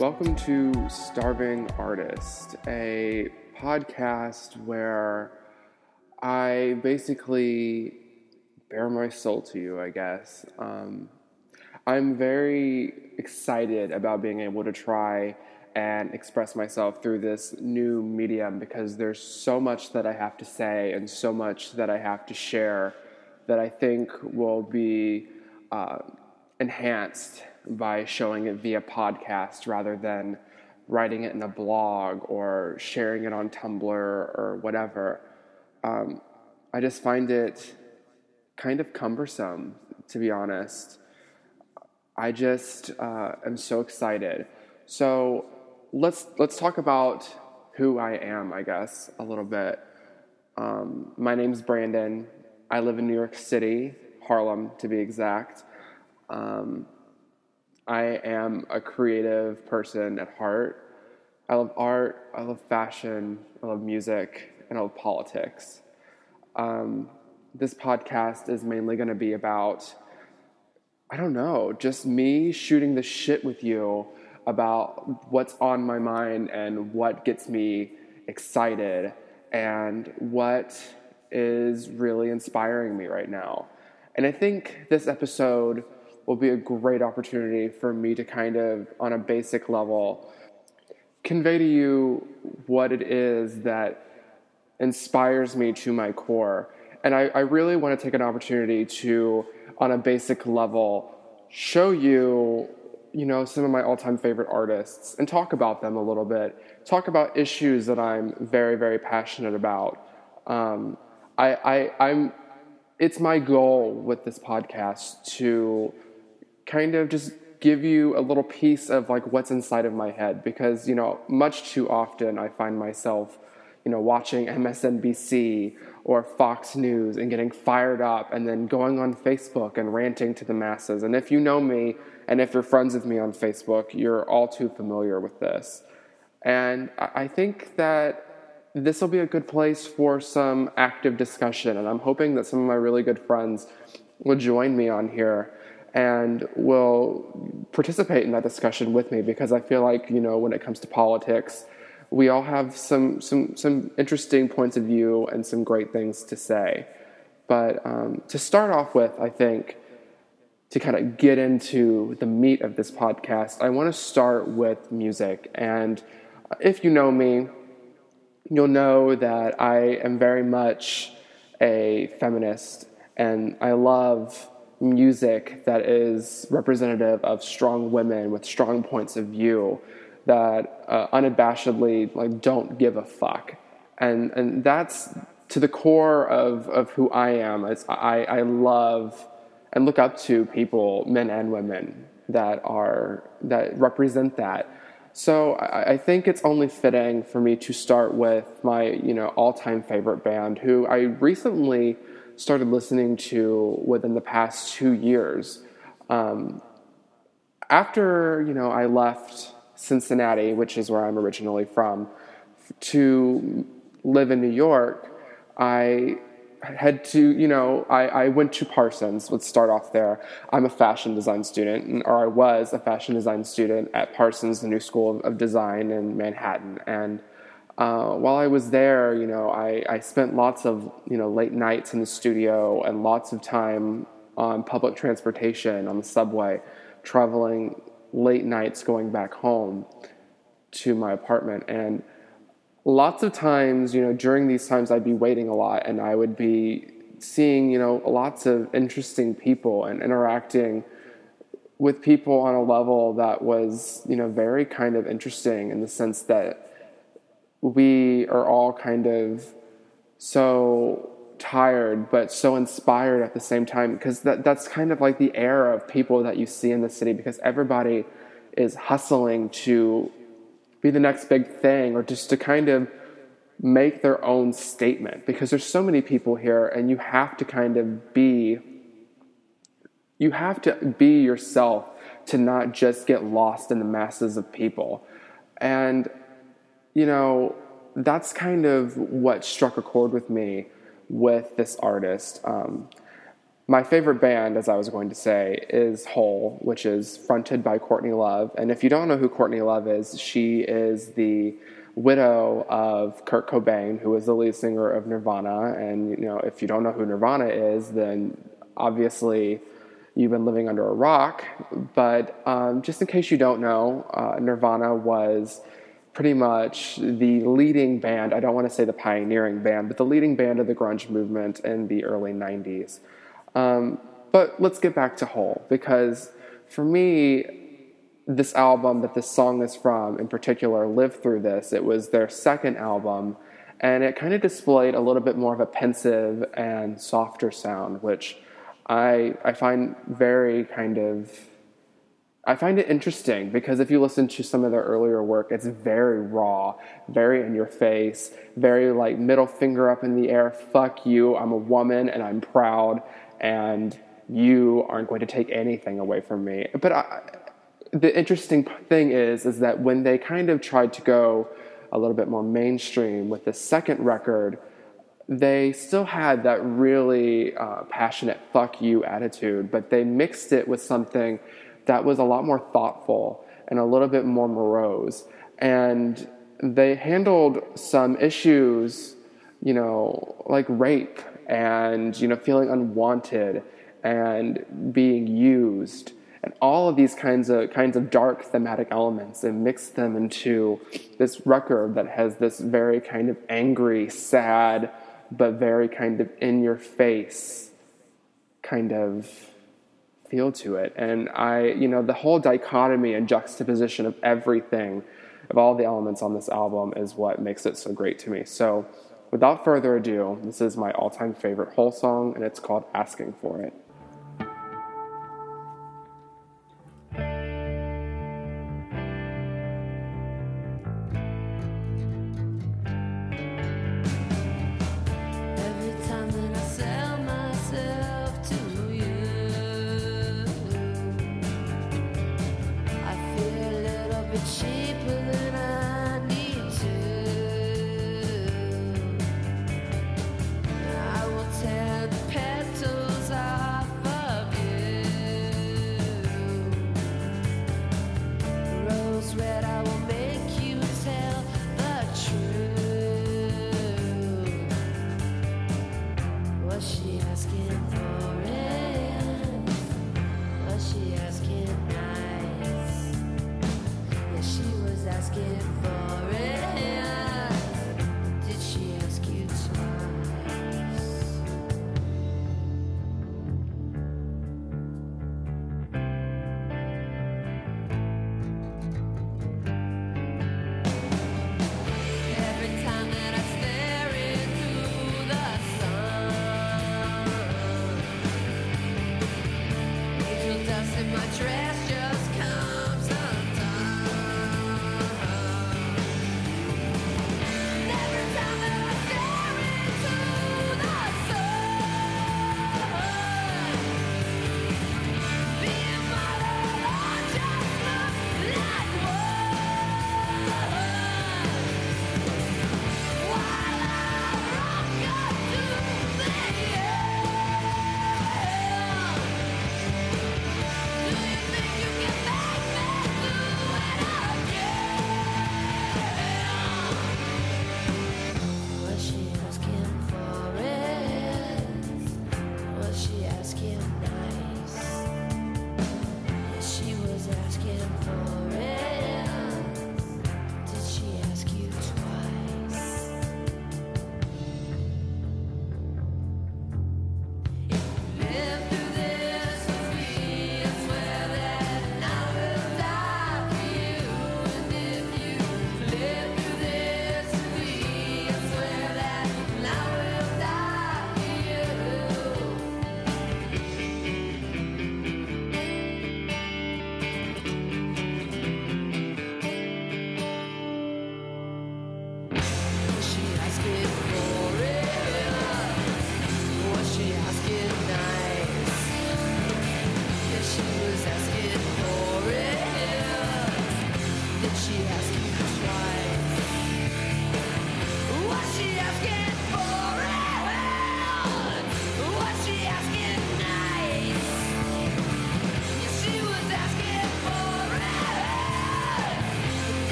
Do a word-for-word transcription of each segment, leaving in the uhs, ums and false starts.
Welcome to Starving Artist, a podcast where I basically bare my soul to you, I guess. Um, I'm very excited about being able to try and express myself through this new medium because there's so much that I have to say and so much that I have to share that I think will be uh, enhanced by showing it via podcast rather than writing it in a blog or sharing it on Tumblr or whatever. Um, I just find it kind of cumbersome, to be honest. I just uh, am so excited. So let's let's talk about who I am, I guess, a little bit. Um, my name's Brandon. I live in New York City, Harlem to be exact. Um, I am a creative person at heart. I love art, I love fashion, I love music, and I love politics. Um, this podcast is mainly going to be about, I don't know, just me shooting the shit with you about what's on my mind and what gets me excited and what is really inspiring me right now. And I think this episode will be a great opportunity for me to kind of, on a basic level, convey to you what it is that inspires me to my core. And I, I really want to take an opportunity to, on a basic level, show you you know, some of my all-time favorite artists and talk about them a little bit. Talk about issues that I'm very, very passionate about. Um, I, I, I'm, it's my goal with this podcast to kind of just give you a little piece of like what's inside of my head because, you know, much too often I find myself, you know, watching M S N B C or Fox News and getting fired up and then going on Facebook and ranting to the masses. And if you know me, and if you're friends with me on Facebook, you're all too familiar with this. And I think that this will be a good place for some active discussion. And I'm hoping that some of my really good friends will join me on here and will participate in that discussion with me. Because I feel like, you know, when it comes to politics, we all have some some, some interesting points of view and some great things to say. But um, to start off with, I think, to kind of get into the meat of this podcast, I want to start with music. And if you know me, you'll know that I am very much a feminist, and I love music that is representative of strong women with strong points of view that uh, unabashedly like don't give a fuck. And and that's to the core of, of who I am. It's, I, I love and look up to people, men and women, that are that represent that. So I, I think it's only fitting for me to start with my, you know, all-time favorite band, who I recently started listening to within the past two years. Um, after, you know, I left Cincinnati, which is where I'm originally from, to live in New York, I had to, you know, I, I went to Parsons. Let's start off there. I'm a fashion design student, or I was a fashion design student at Parsons, the new school of design in Manhattan. And uh, while I was there, you know, I, I spent lots of, you know, late nights in the studio and lots of time on public transportation, on the subway, traveling late nights going back home to my apartment. And lots of times, you know, during these times, I'd be waiting a lot, and I would be seeing, you know, lots of interesting people and interacting with people on a level that was, you know, very kind of interesting in the sense that we are all kind of so tired but so inspired at the same time, because that that's kind of like the era of people that you see in the city, because everybody is hustling to be the next big thing, or just to kind of make their own statement, because there's so many people here, and you have to kind of be, you have to be yourself to not just get lost in the masses of people. And, you know, that's kind of what struck a chord with me with this artist. Um, My favorite band, as I was going to say, is Hole, which is fronted by Courtney Love. And if you don't know who Courtney Love is, she is the widow of Kurt Cobain, who is the lead singer of Nirvana. And, you know, if you don't know who Nirvana is, then obviously you've been living under a rock. But um, just in case you don't know, uh, Nirvana was pretty much the leading band, I don't want to say the pioneering band, but the leading band of the grunge movement in the early nineties. Um, but let's get back to Hole, because for me, this album that this song is from, in particular, Live Through This, it was their second album, and it kind of displayed a little bit more of a pensive and softer sound, which I I find very kind of, I find it interesting, because if you listen to some of their earlier work, it's very raw, very in your face, very like middle finger up in the air, fuck you, I'm a woman and I'm proud, and you aren't going to take anything away from me. But I, the interesting thing is, is that when they kind of tried to go a little bit more mainstream with the second record, they still had that really uh, passionate fuck you attitude, but they mixed it with something that was a lot more thoughtful and a little bit more morose. And they handled some issues, you know, like rape, and, you know, feeling unwanted and being used, and all of these kinds of kinds of dark thematic elements, and mix them into this record that has this very kind of angry, sad, but very kind of in-your-face kind of feel to it. And I, you know, the whole dichotomy and juxtaposition of everything, of all the elements on this album, is what makes it so great to me. So, without further ado, this is my all-time favorite Hole song, and it's called Asking For It. She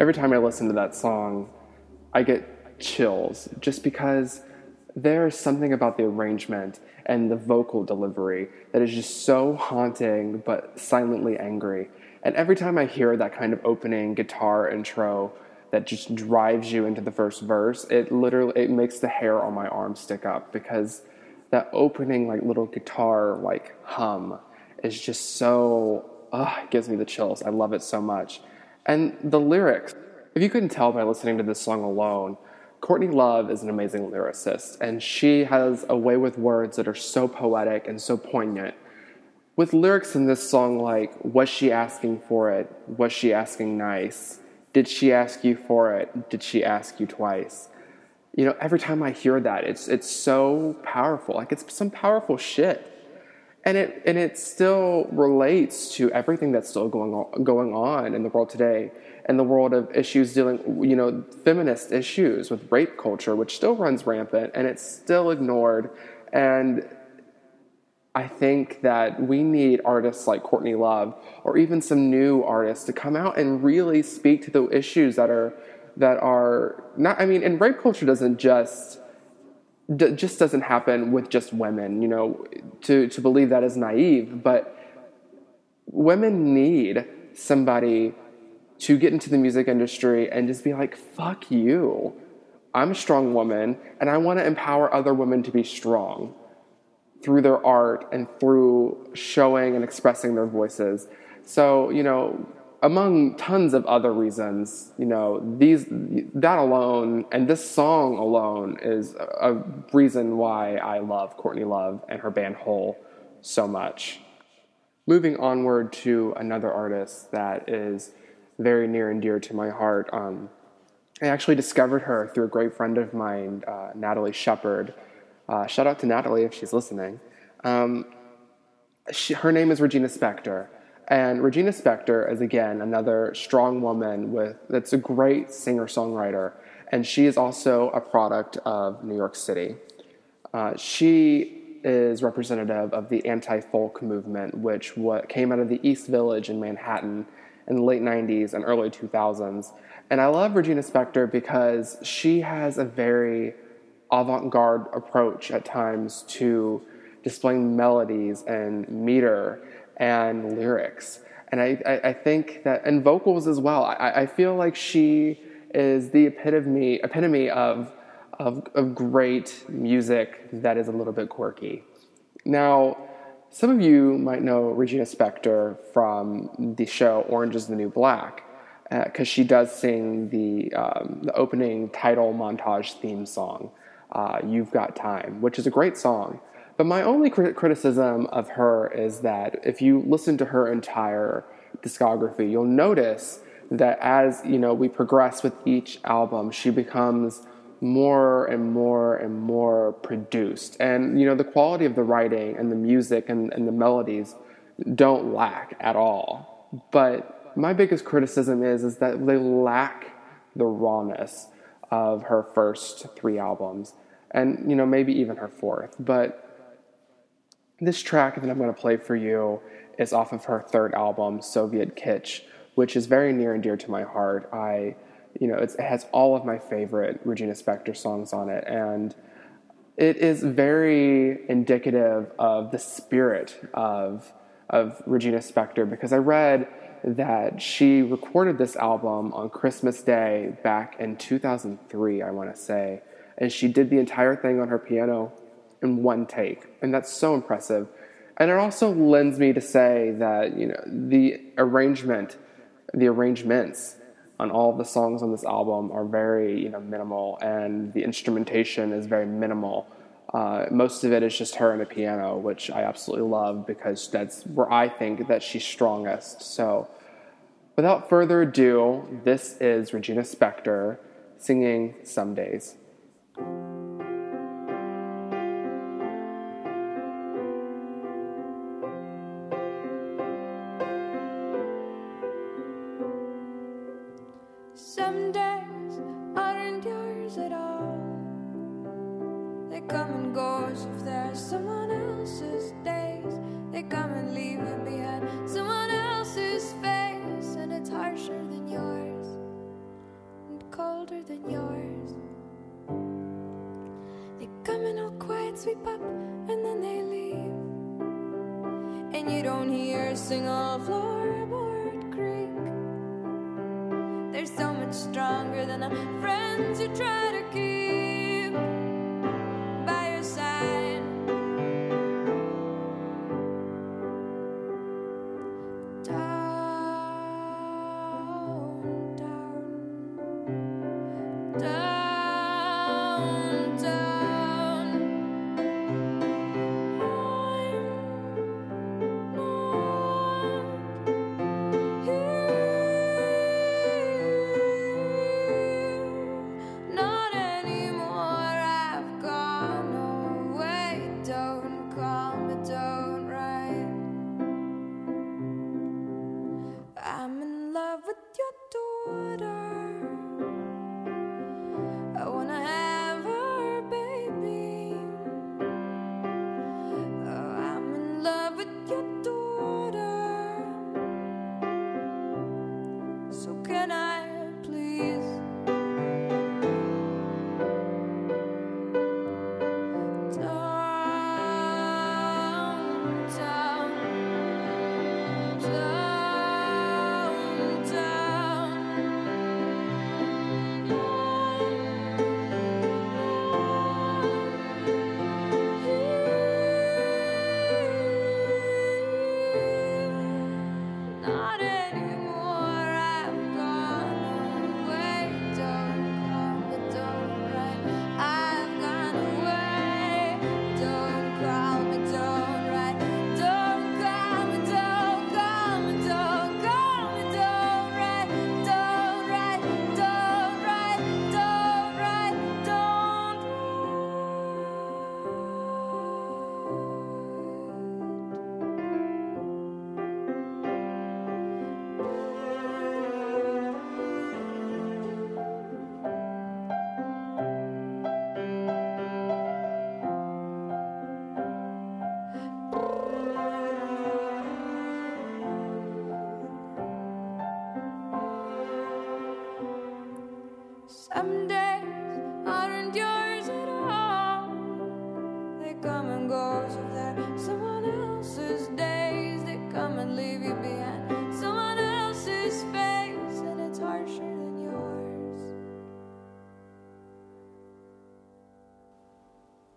every time I listen to that song, I get chills just because there is something about the arrangement and the vocal delivery that is just so haunting but silently angry. And every time I hear that kind of opening guitar intro that just drives you into the first verse, it literally it makes the hair on my arm stick up, because that opening like little guitar like hum is just so, ugh, it gives me the chills. I love it so much. And the lyrics, if you couldn't tell by listening to this song alone, Courtney Love is an amazing lyricist, and she has a way with words that are so poetic and so poignant. With lyrics in this song like, was she asking for it? Was she asking nice? Did she ask you for it? Did she ask you twice? You know, every time I hear that, it's it's so powerful. Like, it's some powerful shit. And it and it still relates to everything that's still going on, going on in the world today, and the world of issues dealing, you know, feminist issues with rape culture, which still runs rampant, and it's still ignored. And I think that we need artists like Courtney Love, or even some new artists, to come out and really speak to the issues that are that are not. I mean, and rape culture doesn't just. D- just doesn't happen with just women, you know, to, to believe that is naive, but women need somebody to get into the music industry and just be like, fuck you. I'm a strong woman, and I want to empower other women to be strong through their art and through showing and expressing their voices. So, you know, among tons of other reasons, you know, these that alone and this song alone is a reason why I love Courtney Love and her band Hole so much. Moving onward to another artist that is very near and dear to my heart. Um, I actually discovered her through a great friend of mine, uh, Natalie Shepherd. Uh, shout out to Natalie if she's listening. Um, she, her name is Regina Spektor. And Regina Spektor is, again, another strong woman with that's a great singer-songwriter. And she is also a product of New York City. Uh, she is representative of the anti-folk movement, which what came out of the East Village in Manhattan in the late nineties and early two thousands. And I love Regina Spektor because she has a very avant-garde approach at times to displaying melodies and meter and lyrics. And I, I, I think that, and vocals as well. I, I feel like she is the epitome epitome of, of of great music that is a little bit quirky. Now, some of you might know Regina Spektor from the show Orange is the New Black, because uh, she does sing the, um, the opening title montage theme song, uh, You've Got Time, which is a great song. But my only crit- criticism of her is that if you listen to her entire discography, you'll notice that as, you know, we progress with each album, she becomes more and more and more produced. And, you know, the quality of the writing and the music and, and the melodies don't lack at all. But my biggest criticism is, is that they lack the rawness of her first three albums and, you know, maybe even her fourth. But this track that I'm going to play for you is off of her third album, Soviet Kitsch, which is very near and dear to my heart. I, you know, it's, it has all of my favorite Regina Spektor songs on it, and it is very indicative of the spirit of of Regina Spektor, because I read that she recorded this album on Christmas Day back in two thousand three, I want to say, and she did the entire thing on her piano in one take, and that's so impressive. And it also lends me to say that, you know, the arrangement, the arrangements on all the songs on this album are very, you know, minimal, and the instrumentation is very minimal. Uh, most of it is just her and the piano, which I absolutely love, because that's where I think that she's strongest. So, without further ado, this is Regina Spektor singing Some Days. Leave it behind someone else's face, and it's harsher than yours. sweep up and then they leave. And you don't hear a single floorboard creak. They're so much stronger than the friends you try to keep by your side.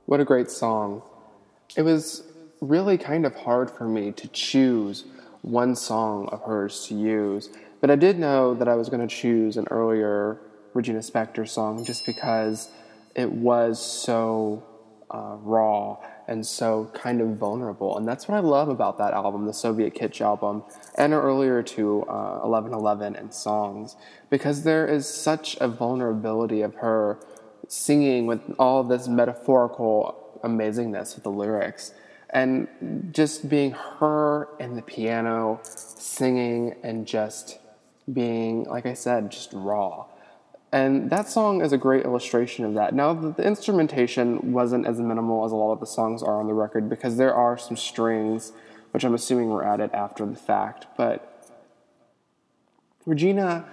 What a great song. It was really kind of hard for me to choose one song of hers to use, but I did know that I was going to choose an earlier Regina Spektor song just because it was so uh, raw and so kind of vulnerable, and that's what I love about that album, the Soviet Kitsch album, and her earlier two, uh, eleven eleven and Songs, because there is such a vulnerability of her singing with all this metaphorical amazingness with the lyrics, and just being her and the piano singing and just being, like I said, just raw. And that song is a great illustration of that. Now, the instrumentation wasn't as minimal as a lot of the songs are on the record, because there are some strings, which I'm assuming were added after the fact, but Regina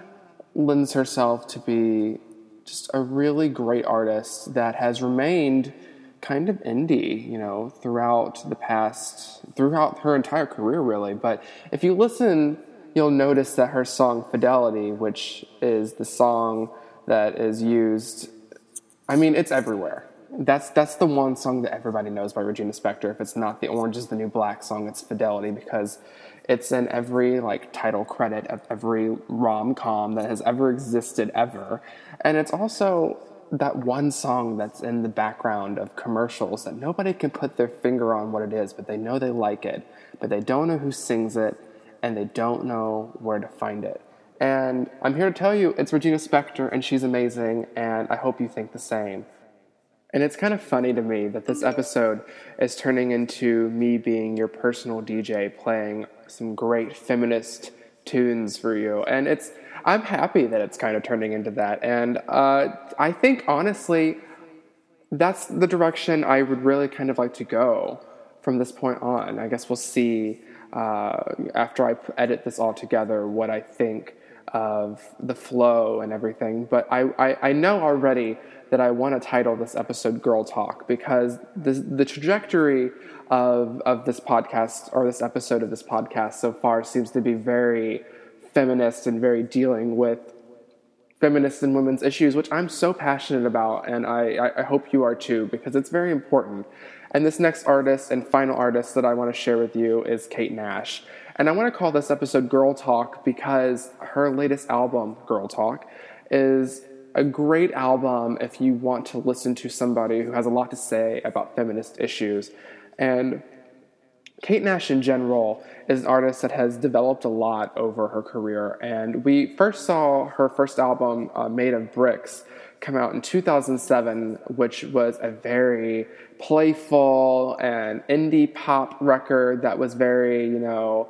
lends herself to be just a really great artist that has remained kind of indie, you know, throughout the past, throughout her entire career, really. But if you listen, you'll notice that her song Fidelity, which is the song that is used, I mean, it's everywhere. That's that's the one song that everybody knows by Regina Spektor. If it's not the Orange is the New Black song, it's Fidelity, because it's in every, like, title credit of every rom-com that has ever existed ever. And it's also that one song that's in the background of commercials that nobody can put their finger on what it is, but they know they like it, but they don't know who sings it, and they don't know where to find it. And I'm here to tell you, it's Regina Spektor, and she's amazing, and I hope you think the same. And it's kind of funny to me that this episode is turning into me being your personal D J, playing some great feminist tunes for you. And it's I'm happy that it's kind of turning into that. And uh, I think, honestly, that's the direction I would really kind of like to go from this point on. I guess we'll see uh, after I edit this all together what I think of the flow and everything. But I, I, I know already that I want to title this episode Girl Talk, because this, the trajectory of of this podcast, or this episode of this podcast so far, seems to be very feminist and very dealing with feminists and women's issues, which I'm so passionate about, and I, I hope you are too, because it's very important. And this next artist and final artist that I want to share with you is Kate Nash. And I want to call this episode Girl Talk because her latest album, Girl Talk, is a great album if you want to listen to somebody who has a lot to say about feminist issues. And Kate Nash in general is an artist that has developed a lot over her career, and we first saw her first album, uh, Made of Bricks, come out in two thousand seven, which was a very playful and indie pop record that was very, you know,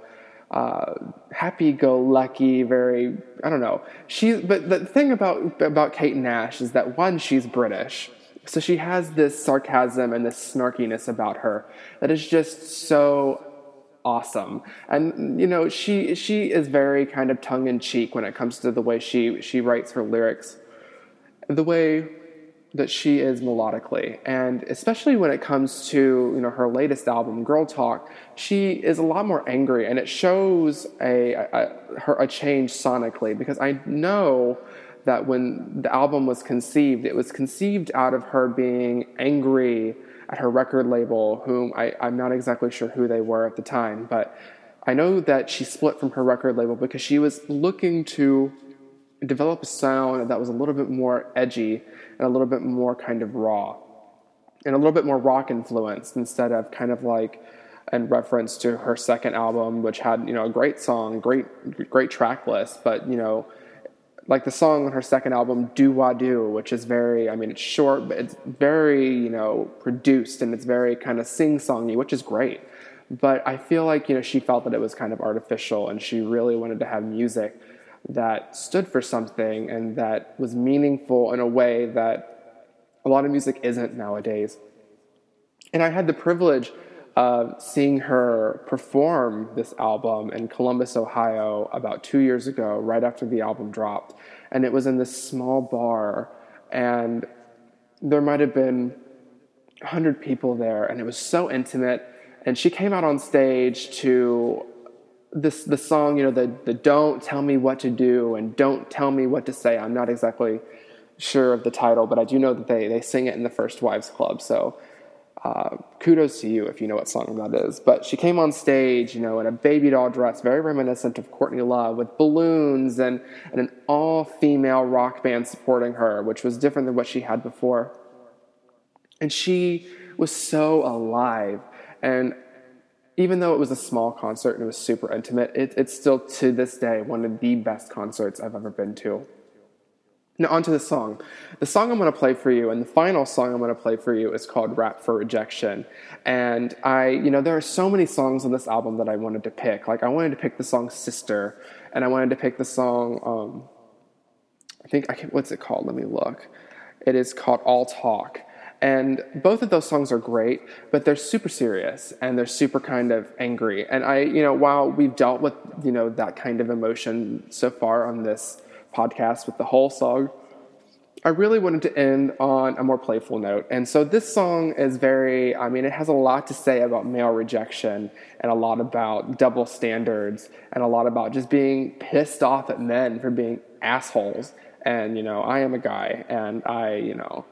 uh, happy-go-lucky, very, I don't know. She, but the thing about about Kate Nash is that, one, she's British. So she has this sarcasm and this snarkiness about her that is just so awesome. And, you know, she she is very kind of tongue-in-cheek when it comes to the way she, she writes her lyrics, the way that she is melodically. And especially when it comes to, you know, her latest album, Girl Talk, she is a lot more angry, and it shows a, a, her, a change sonically, because I know that when the album was conceived, it was conceived out of her being angry at her record label, whom I, I'm not exactly sure who they were at the time, but I know that she split from her record label because she was looking to develop a sound that was a little bit more edgy and a little bit more kind of raw, and a little bit more rock influenced, instead of kind of like in reference to her second album, which had, you know, a great song, great, great track list, but, you know, like the song on her second album, Do Wa Do, which is very, I mean, it's short, but it's very, you know, produced, and it's very kind of sing-songy, which is great. But I feel like, you know, she felt that it was kind of artificial, and she really wanted to have music that stood for something and that was meaningful in a way that a lot of music isn't nowadays. And I had the privilege of seeing her perform this album in Columbus, Ohio, about two years ago, right after the album dropped. And it was in this small bar, and there might have been one hundred people there, and it was so intimate. And she came out on stage to this the song, you know, the, the Don't Tell Me What to Do and Don't Tell Me What to Say. I'm not exactly sure of the title, but I do know that they, they sing it in the First Wives Club, so... Uh, kudos to you if you know what song that is. But she came on stage, you know, in a baby doll dress, very reminiscent of Courtney Love, with balloons and, and an all-female rock band supporting her, which was different than what she had before. And she was so alive. And even though it was a small concert and it was super intimate, it, it's still to this day one of the best concerts I've ever been to. Now, onto the song. The song I'm going to play for you, and the final song I'm going to play for you, is called Rap for Rejection. And I, you know, there are so many songs on this album that I wanted to pick. Like, I wanted to pick the song Sister, and I wanted to pick the song, um, I think, I can, what's it called? Let me look. It is called All Talk. And both of those songs are great, but they're super serious, and they're super kind of angry. And I, you know, while we've dealt with, you know, that kind of emotion so far on this podcast with the Hole song, I really wanted to end on a more playful note. And so this song is very, I mean, it has a lot to say about male rejection, and a lot about double standards, and a lot about just being pissed off at men for being assholes. And, you know, I am a guy, and I, you know,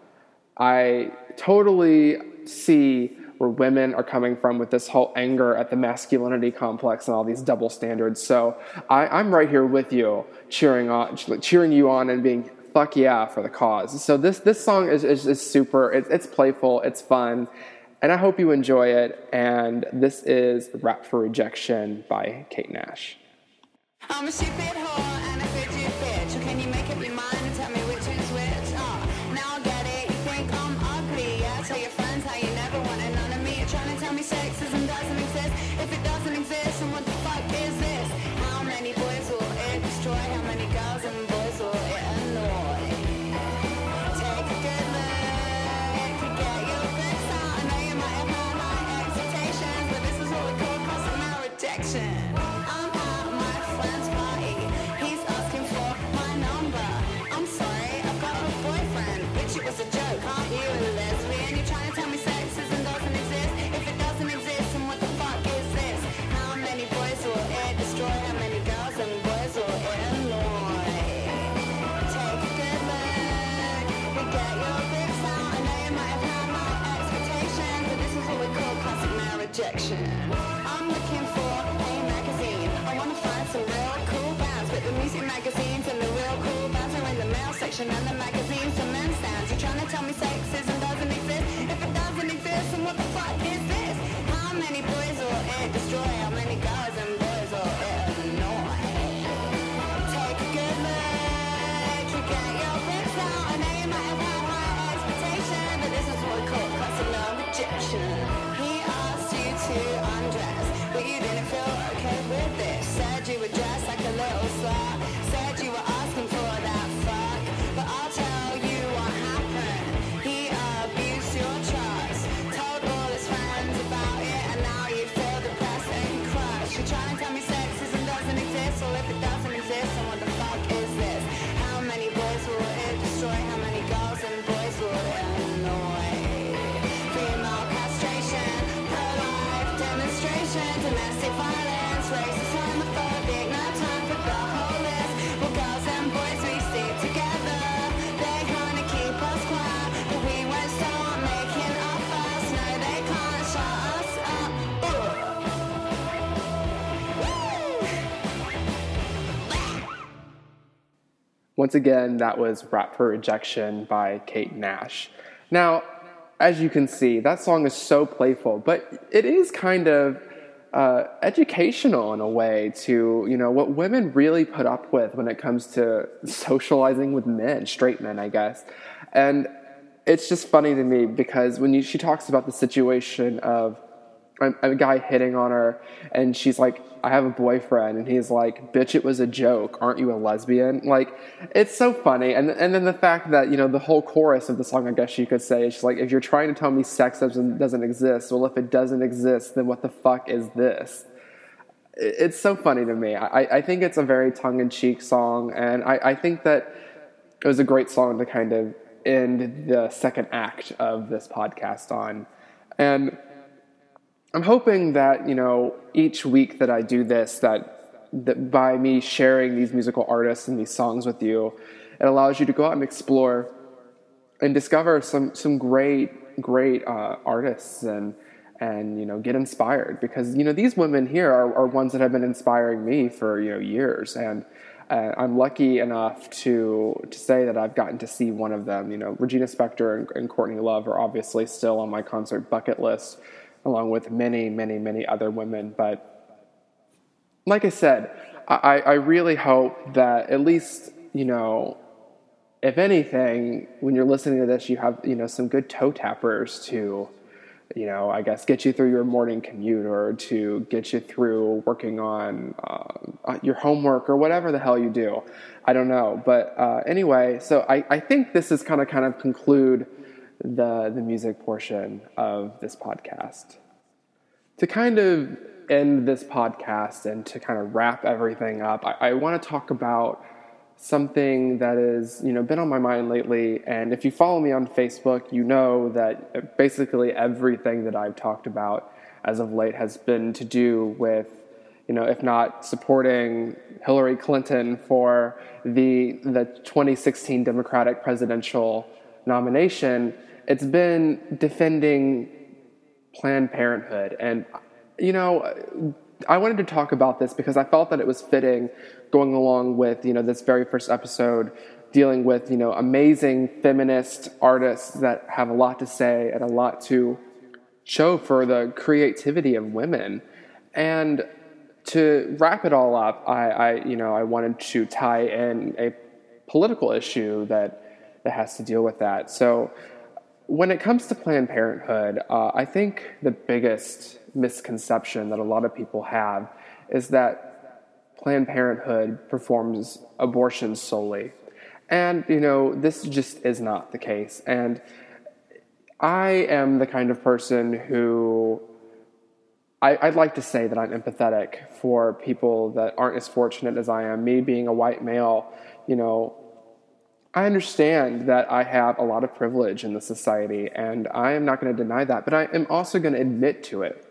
I totally see where women are coming from with this whole anger at the masculinity complex and all these double standards. So I, I'm right here with you, cheering on, cheering you on, and being fuck yeah for the cause. So this this song is is, is super. It's, it's playful. It's fun, and I hope you enjoy it. And this is Rap for Rejection by Kate Nash. I'm a stupid whore and a fidget bitch. Can you make up your mind? I'm at my friend's party. He's asking for rejection. I'm looking for a magazine. I want to find some real cool bands, but the music magazines and the real cool bands are in the male section, and the magazine's the men's stands. You're trying to tell me sexism doesn't exist? If it doesn't exist, then what the fuck is this? How many boys will it destroy? How many girls and boys will it annoy? Take a good look, you get your rips out. I know you might have had high expectations, but this is what we call personal rejection. He asked you to undress, but you didn't feel okay with it. Said you were dressed like a little slut. Said you were asking for that fuck, but I'll tell you what happened. He abused your trust, told all his friends about it, and now you feel depressed and crushed. You're trying to tell me sexism doesn't exist, or if it doesn't exist, then what the fuck is this? How many boys will it destroy? How many girls and boys will it annoy? Female castration, pro-life demonstration, domestic violence, racist, homophobic, no time for the whole list. Well, girls and boys, we stick together. They're gonna keep us quiet, but we won't stop making our fuss. No, they can't shut us up. Once again, that was Rap for Rejection by Kate Nash. Now, as you can see, that song is so playful, but it is kind of uh, educational in a way to, you know, what women really put up with when it comes to socializing with men, straight men, I guess. And it's just funny to me because when you, she talks about the situation of a, a guy hitting on her, and she's like, I have a boyfriend, and he's like, bitch, it was a joke. Aren't you a lesbian? Like, it's so funny. And and then the fact that, you know, the whole chorus of the song, I guess you could say, she's like, if you're trying to tell me sex doesn't, doesn't exist, well, if it doesn't exist, then what the fuck is this? It's so funny to me. I, I think it's a very tongue-in-cheek song, and I, I think that it was a great song to kind of end the second act of this podcast on. And I'm hoping that, you know, each week that I do this, that, that by me sharing these musical artists and these songs with you, it allows you to go out and explore and discover some, some great, great uh, artists and, and, you know, get inspired. Because, you know, these women here are, are ones that have been inspiring me for, you know, years. And uh, I'm lucky enough to to say that I've gotten to see one of them. You know, Regina Spektor and, and Courtney Love are obviously still on my concert bucket list, along with many, many, many other women. But like I said, I, I really hope that at least, you know, if anything, when you're listening to this, you have, you know, some good toe tappers to, you know, I guess get you through your morning commute, or to get you through working on uh, your homework, or whatever the hell you do. I don't know. But uh, anyway, so I, I think this is kind of kind of conclude the the music portion of this podcast. To kind of end this podcast and to kind of wrap everything up, I, I want to talk about something that is, you know, been on my mind lately. And if you follow me on Facebook, you know that basically everything that I've talked about as of late has been to do with, you know, if not supporting Hillary Clinton for the the twenty sixteen Democratic presidential nomination, it's been defending Planned Parenthood. And, you know, I wanted to talk about this because I felt that it was fitting going along with, you know, this very first episode dealing with, you know, amazing feminist artists that have a lot to say and a lot to show for the creativity of women. And to wrap it all up, I, I you know, I wanted to tie in a political issue that that has to deal with that. So when it comes to Planned Parenthood, uh, I think the biggest misconception that a lot of people have is that Planned Parenthood performs abortions solely. And, you know, this just is not the case. And I am the kind of person who, I, I'd like to say that I'm empathetic for people that aren't as fortunate as I am. Me being a white male, you know, I understand that I have a lot of privilege in the society, and I am not going to deny that, but I am also going to admit to it,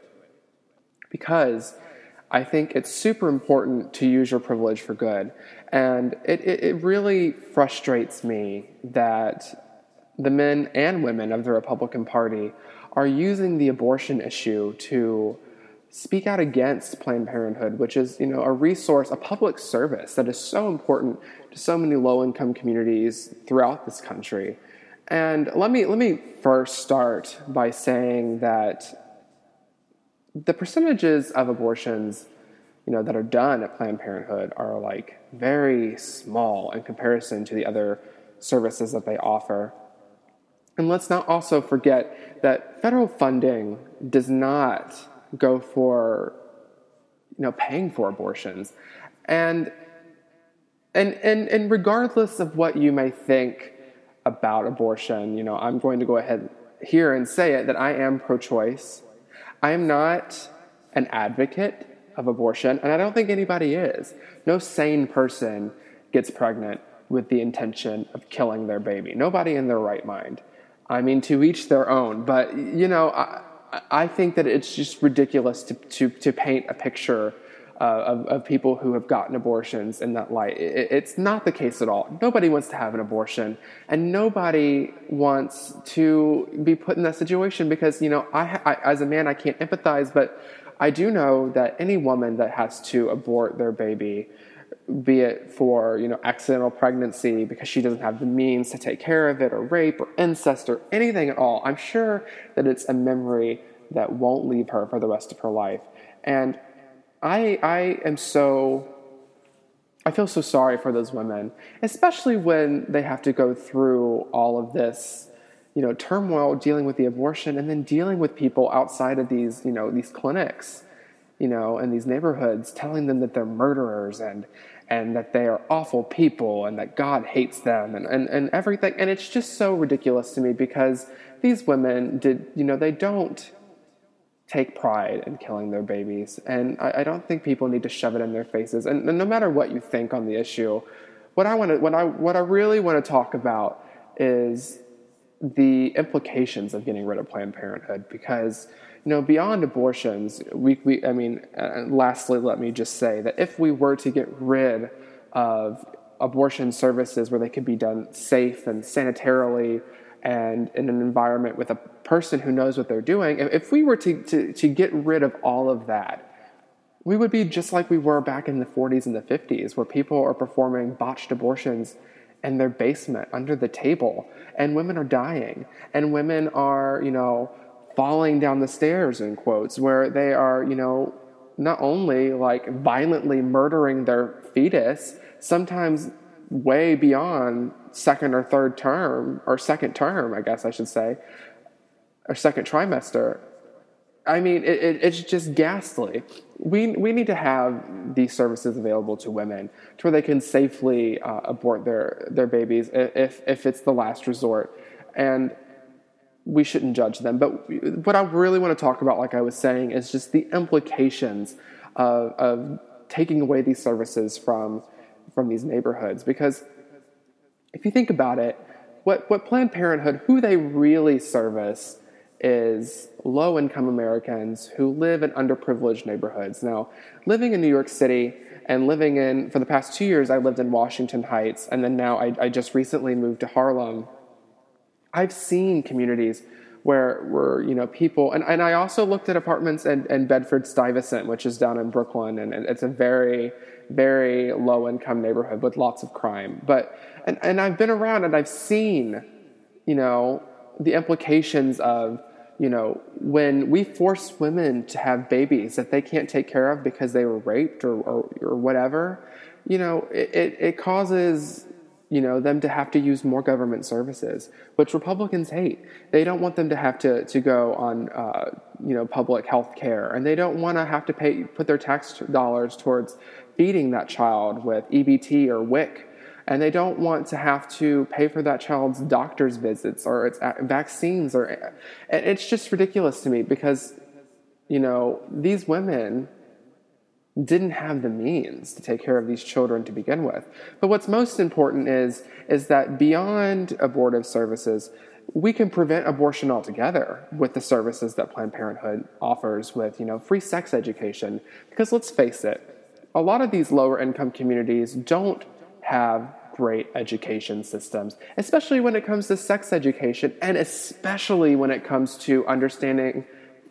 because I think it's super important to use your privilege for good. And it, it, it really frustrates me that the men and women of the Republican Party are using the abortion issue to speak out against Planned Parenthood, which is, you know, a resource, a public service that is so important to so many low-income communities throughout this country. And let me let me first start by saying that the percentages of abortions, you know, that are done at Planned Parenthood are like very small in comparison to the other services that they offer. And let's not also forget that federal funding does not go for, you know, paying for abortions. And and and and regardless of what you may think about abortion, you know, I'm going to go ahead here and say it, that I am pro-choice. I am not an advocate of abortion, and I don't think anybody is. No sane person gets pregnant with the intention of killing their baby. Nobody in their right mind. I mean, to each their own, but, you know, I, I think that it's just ridiculous to to, to paint a picture uh, of, of people who have gotten abortions in that light. It, it's not the case at all. Nobody wants to have an abortion, and nobody wants to be put in that situation because, you know, I, I as a man, I can't empathize, but I do know that any woman that has to abort their baby, be it for, you know, accidental pregnancy because she doesn't have the means to take care of it, or rape or incest or anything at all, I'm sure that it's a memory that won't leave her for the rest of her life. And I I am so, I feel so sorry for those women, especially when they have to go through all of this, you know, turmoil dealing with the abortion and then dealing with people outside of these, you know, these clinics, you know, in these neighborhoods, telling them that they're murderers and and that they are awful people and that God hates them and, and, and everything. And it's just so ridiculous to me because these women did, you know, they don't take pride in killing their babies. And I, I don't think people need to shove it in their faces. And, and no matter what you think on the issue, what I want to, what I, what I really want to talk about is the implications of getting rid of Planned Parenthood, because, you know, beyond abortions, we, we I mean, uh, lastly, let me just say that if we were to get rid of abortion services where they could be done safe and sanitarily and in an environment with a person who knows what they're doing, if we were to, to, to get rid of all of that, we would be just like we were back in the forties and the fifties, where people are performing botched abortions in their basement under the table, and women are dying, and women are, you know, falling down the stairs, in quotes, where they are, you know, not only like violently murdering their fetus, sometimes way beyond second or third term, or second term, I guess I should say, or second trimester. I mean, it, it, it's just ghastly. We we need to have these services available to women to where they can safely uh, abort their, their babies if if it's the last resort. And we shouldn't judge them. But what I really want to talk about, like I was saying, is just the implications of, of taking away these services from from these neighborhoods. Because if you think about it, what, what Planned Parenthood, who they really service, is low-income Americans who live in underprivileged neighborhoods. Now, living in New York City and living in, for the past two years, I lived in Washington Heights, and then now I, I just recently moved to Harlem. I've seen communities where, where you know, people, and, and I also looked at apartments in, in Bedford-Stuyvesant, which is down in Brooklyn, and, and it's a very, very low-income neighborhood with lots of crime. But, and, and I've been around and I've seen, you know, the implications of, you know, when we force women to have babies that they can't take care of because they were raped or, or, or whatever, you know, it, it, it causes, you know, them to have to use more government services, which Republicans hate. They don't want them to have to, to go on, uh, you know, public health care, and they don't want to have to pay, put their tax dollars towards feeding that child with E B T or W I C. And they don't want to have to pay for that child's doctor's visits or its vaccines. Or it's just ridiculous to me because, you know, these women didn't have the means to take care of these children to begin with. But what's most important is, is that beyond abortive services, we can prevent abortion altogether with the services that Planned Parenthood offers with, you know, free sex education. Because let's face it, a lot of these lower income communities don't have great education systems, especially when it comes to sex education, and especially when it comes to understanding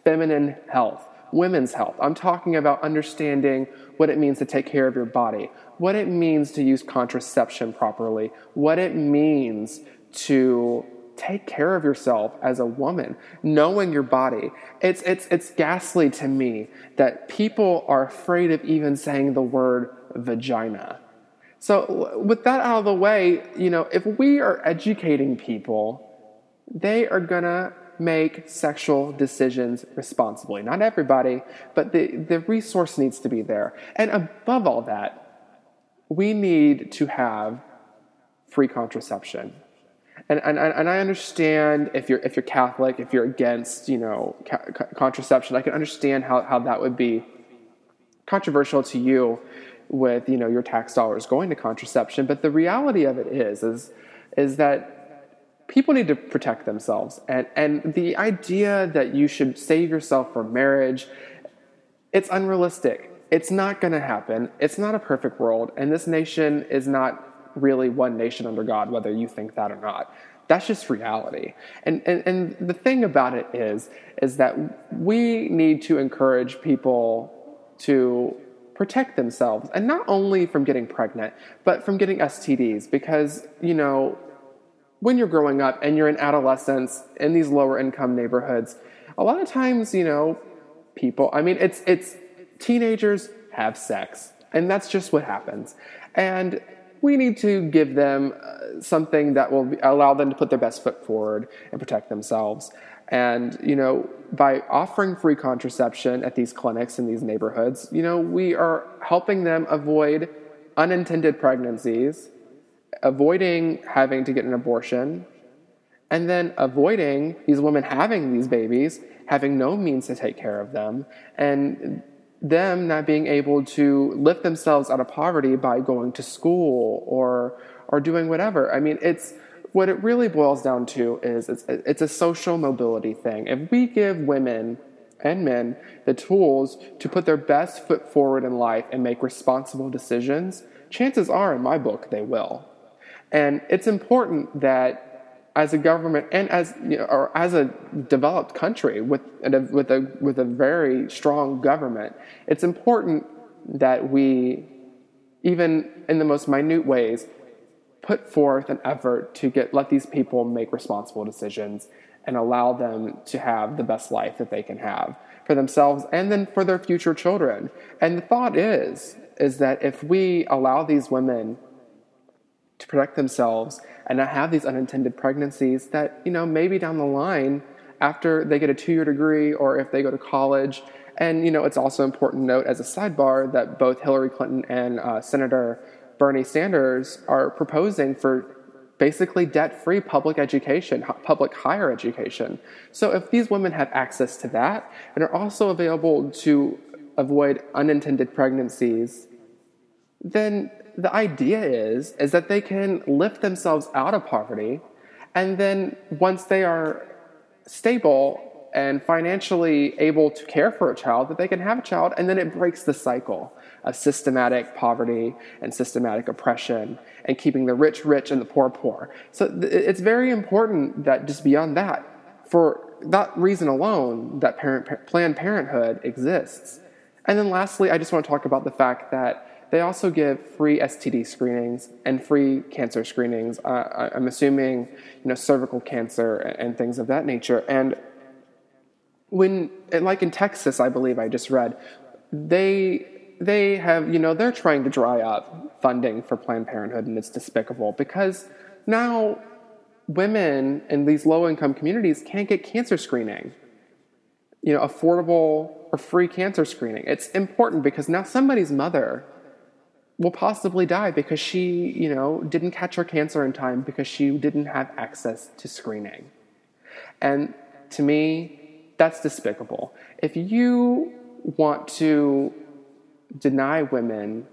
feminine health, women's health. I'm talking about understanding what it means to take care of your body, what it means to use contraception properly, what it means to take care of yourself as a woman, knowing your body. It's it's it's ghastly to me that people are afraid of even saying the word vagina. So with that out of the way, you know, if we are educating people, they are gonna make sexual decisions responsibly. Not everybody, but the, the resource needs to be there. And above all that, we need to have free contraception. And and and I understand if you're if you're Catholic, if you're against, you know, ca- contraception, I can understand how, how that would be controversial to you with, you know, your tax dollars going to contraception. But the reality of it is, is, is that people need to protect themselves. And, and the idea that you should save yourself for marriage, it's unrealistic. It's not going to happen. It's not a perfect world. And this nation is not really one nation under God, whether you think that or not. That's just reality. And, and, and the thing about it is, is that we need to encourage people to protect themselves. And not only from getting pregnant, but from getting S T Ds. Because, you know, when you're growing up and you're in adolescence in these lower income neighborhoods, a lot of times, you know, people, I mean, it's, it's teenagers have sex, and that's just what happens. And we need to give them something that will allow them to put their best foot forward and protect themselves. And, you know, by offering free contraception at these clinics in these neighborhoods, you know, we are helping them avoid unintended pregnancies, avoiding having to get an abortion, and then avoiding these women having these babies, having no means to take care of them, and them not being able to lift themselves out of poverty by going to school or or doing whatever. I mean, it's what it really boils down to is it's it's a social mobility thing. If we give women and men the tools to put their best foot forward in life and make responsible decisions, chances are, in my book, they will. And it's important that as a government and as, you know, or as a developed country with a, with a with a very strong government, it's important that we, even in the most minute ways, put forth an effort to get let these people make responsible decisions and allow them to have the best life that they can have for themselves and then for their future children. And the thought is, is that if we allow these women to protect themselves and not have these unintended pregnancies, that, you know, maybe down the line after they get a two-year degree or if they go to college. And, you know, it's also important to note as a sidebar that both Hillary Clinton and uh, Senator Bernie Sanders are proposing for basically debt-free public education, public higher education. So if these women have access to that and are also available to avoid unintended pregnancies, then the idea is, is that they can lift themselves out of poverty, and then once they are stable and financially able to care for a child, that they can have a child, and then it breaks the cycle of systematic poverty and systematic oppression and keeping the rich rich and the poor poor. So th- it's very important that just beyond that, for that reason alone, that parent, pa- Planned Parenthood exists. And then lastly, I just want to talk about the fact that they also give free S T D screenings and free cancer screenings. Uh, I, I'm assuming, you know, cervical cancer and, and things of that nature. And when, and like in Texas, I believe I just read, they they have, you know, they're trying to dry up funding for Planned Parenthood, and it's despicable because now women in these low-income communities can't get cancer screening, you know, affordable or free cancer screening. It's important because now somebody's mother will possibly die because she, you know, didn't catch her cancer in time because she didn't have access to screening. And to me, that's despicable. If you want to deny women,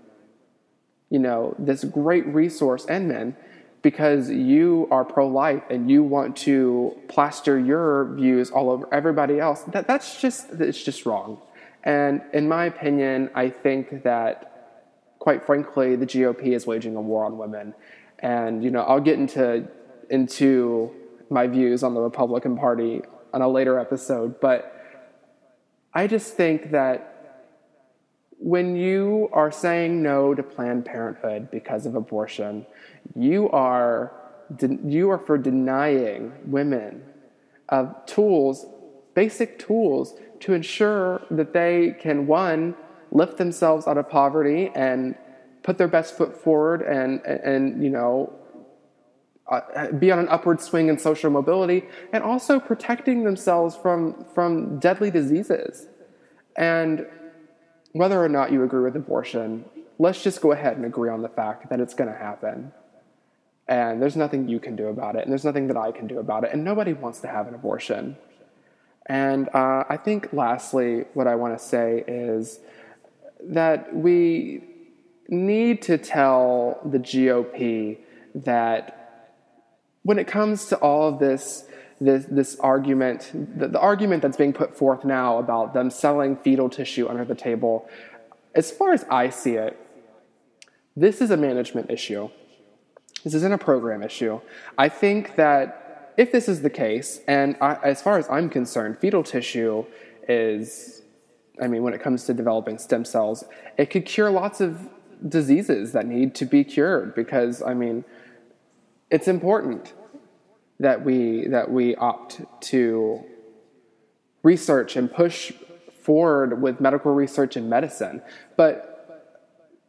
you know, this great resource, and men, because you are pro-life and you want to plaster your views all over everybody else, that that's just, it's just wrong. And in my opinion, I think that, quite frankly, the G O P is waging a war on women. And, you know, I'll get into into my views on the Republican Party on a later episode, but I just think that when you are saying no to Planned Parenthood because of abortion, you are you are for denying women of tools, basic tools, to ensure that they can, one, lift themselves out of poverty and put their best foot forward and, and you know, uh, be on an upward swing in social mobility, and also protecting themselves from from deadly diseases. And whether or not you agree with abortion, let's just go ahead and agree on the fact that it's going to happen. And there's nothing you can do about it, and there's nothing that I can do about it, and nobody wants to have an abortion. And uh, I think, lastly, what I want to say is that we need to tell the G O P that when it comes to all of this, this, this argument, the, the argument that's being put forth now about them selling fetal tissue under the table, as far as I see it, this is a management issue. This isn't a program issue. I think that if this is the case, and I, as far as I'm concerned, fetal tissue is, I mean, when it comes to developing stem cells, it could cure lots of diseases that need to be cured, because, I mean, it's important that we that we opt to research and push forward with medical research and medicine. But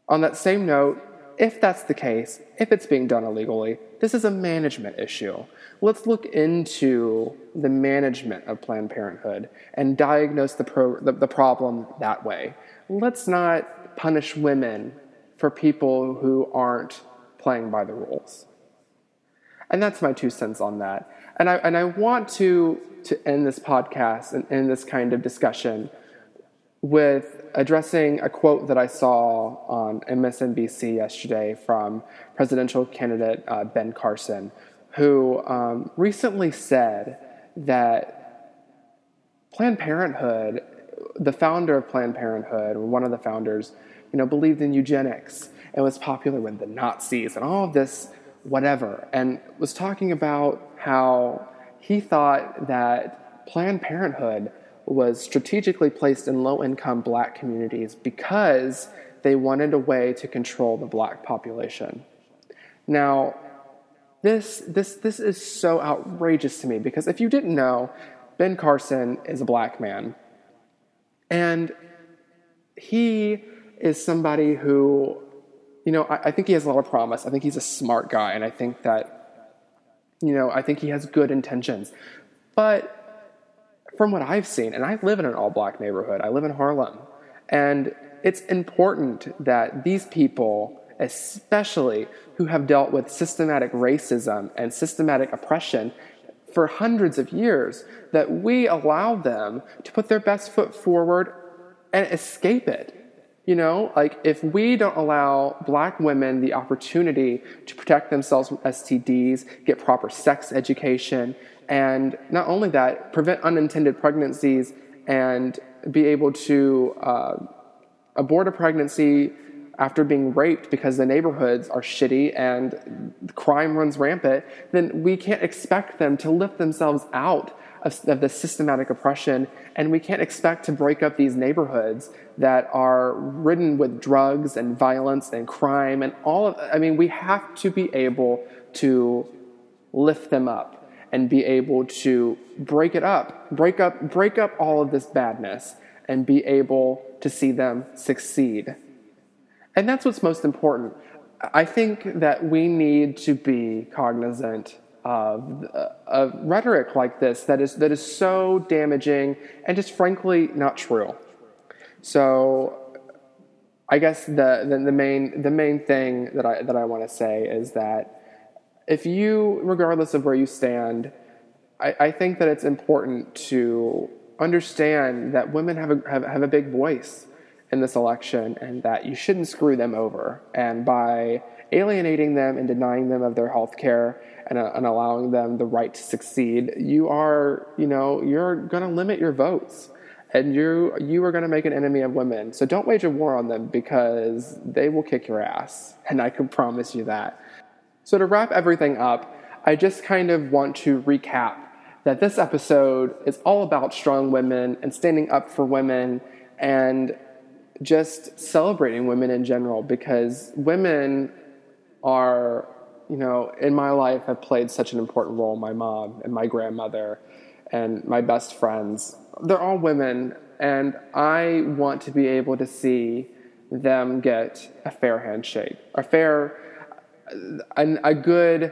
on that same note, if that's the case, if it's being done illegally, this is a management issue. Let's look into the management of Planned Parenthood and diagnose the, pro- the, the problem that way. Let's not punish women for people who aren't playing by the rules. And that's my two cents on that. And I and I want to, to end this podcast and end this kind of discussion with addressing a quote that I saw on M S N B C yesterday from presidential candidate uh, Ben Carson, who um, recently said that Planned Parenthood, the founder of Planned Parenthood, one of the founders, you know, believed in eugenics and was popular with the Nazis and all of this whatever, and was talking about how he thought that Planned Parenthood was strategically placed in low-income black communities because they wanted a way to control the black population. Now, this this this is so outrageous to me, because if you didn't know, Ben Carson is a black man. And he is somebody who, you know, I, I think he has a lot of promise. I think he's a smart guy, and I think that, you know, I think he has good intentions. But from what I've seen, and I live in an all-black neighborhood, I live in Harlem, and it's important that these people, especially who have dealt with systematic racism and systematic oppression for hundreds of years, that we allow them to put their best foot forward and escape it. You know, like, if we don't allow black women the opportunity to protect themselves from S T Ds, get proper sex education, and not only that, prevent unintended pregnancies and be able to uh, abort a pregnancy after being raped because the neighborhoods are shitty and crime runs rampant, then we can't expect them to lift themselves out of, of the systematic oppression, and we can't expect to break up these neighborhoods that are ridden with drugs and violence and crime and all of... I mean, we have to be able to lift them up and be able to break it up, break up, break up all of this badness, and be able to see them succeed. And that's what's most important. I think that we need to be cognizant of, of rhetoric like this that is that is so damaging and just frankly not true. So I guess the the, the main the main thing that I that I want to say is that, if you, regardless of where you stand, I, I think that it's important to understand that women have a, have, have a big voice in this election, and that you shouldn't screw them over. And by alienating them and denying them of their health care and, uh, and allowing them the right to succeed, you are, you know, you're going to limit your votes, and you you are going to make an enemy of women. So don't wage a war on them, because they will kick your ass, and I can promise you that. So to wrap everything up, I just kind of want to recap that this episode is all about strong women and standing up for women and just celebrating women in general, because women are, you know, in my life have played such an important role. My mom and my grandmother and my best friends, they're all women, and I want to be able to see them get a fair handshake, a fair, a, a good,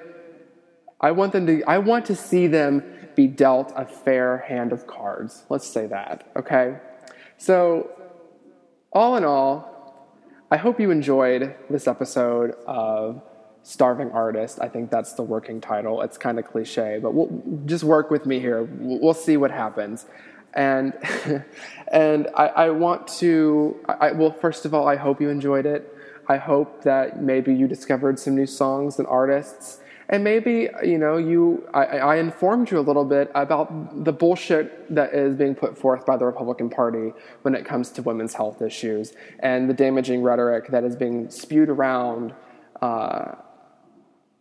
I want them to, I want to see them be dealt a fair hand of cards. Let's say that, okay? So, all in all, I hope you enjoyed this episode of Starving Artist. I think that's the working title. It's kind of cliche, but we'll just work with me here. We'll see what happens. And and I, I want to, I, well, first of all, I hope you enjoyed it. I hope that maybe you discovered some new songs and artists. And maybe, you know, you I, I informed you a little bit about the bullshit that is being put forth by the Republican Party when it comes to women's health issues and the damaging rhetoric that is being spewed around uh,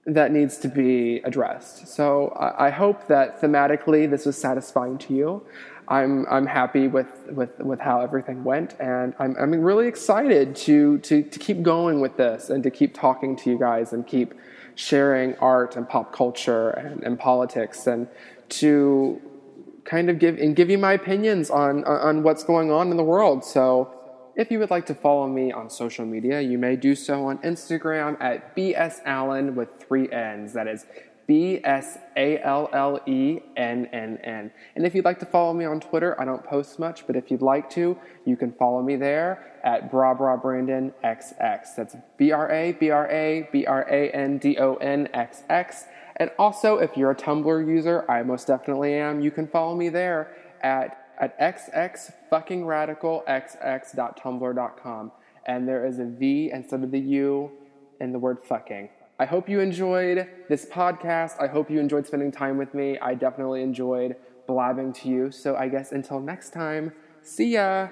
that needs to be addressed. So I, I hope that thematically this was satisfying to you. I'm I'm happy with, with, with how everything went, and I'm I'm really excited to, to to keep going with this and to keep talking to you guys and keep sharing art and pop culture and, and politics, and to kind of give and give you my opinions on on what's going on in the world. So if you would like to follow me on social media, you may do so on Instagram at B S Allen with three N's. That is B S A L L E N N N. And if you'd like to follow me on Twitter, I don't post much, but if you'd like to, you can follow me there at Bra Bra Brandon X X. That's B R A B R A B R A N D O N X X. And also, if you're a Tumblr user, I most definitely am, you can follow me there at, at X X fucking radical X X dot tumblr dot com. And there is a V instead of the U in the word fucking. I hope you enjoyed this podcast. I hope you enjoyed spending time with me. I definitely enjoyed blabbing to you. So I guess until next time, see ya.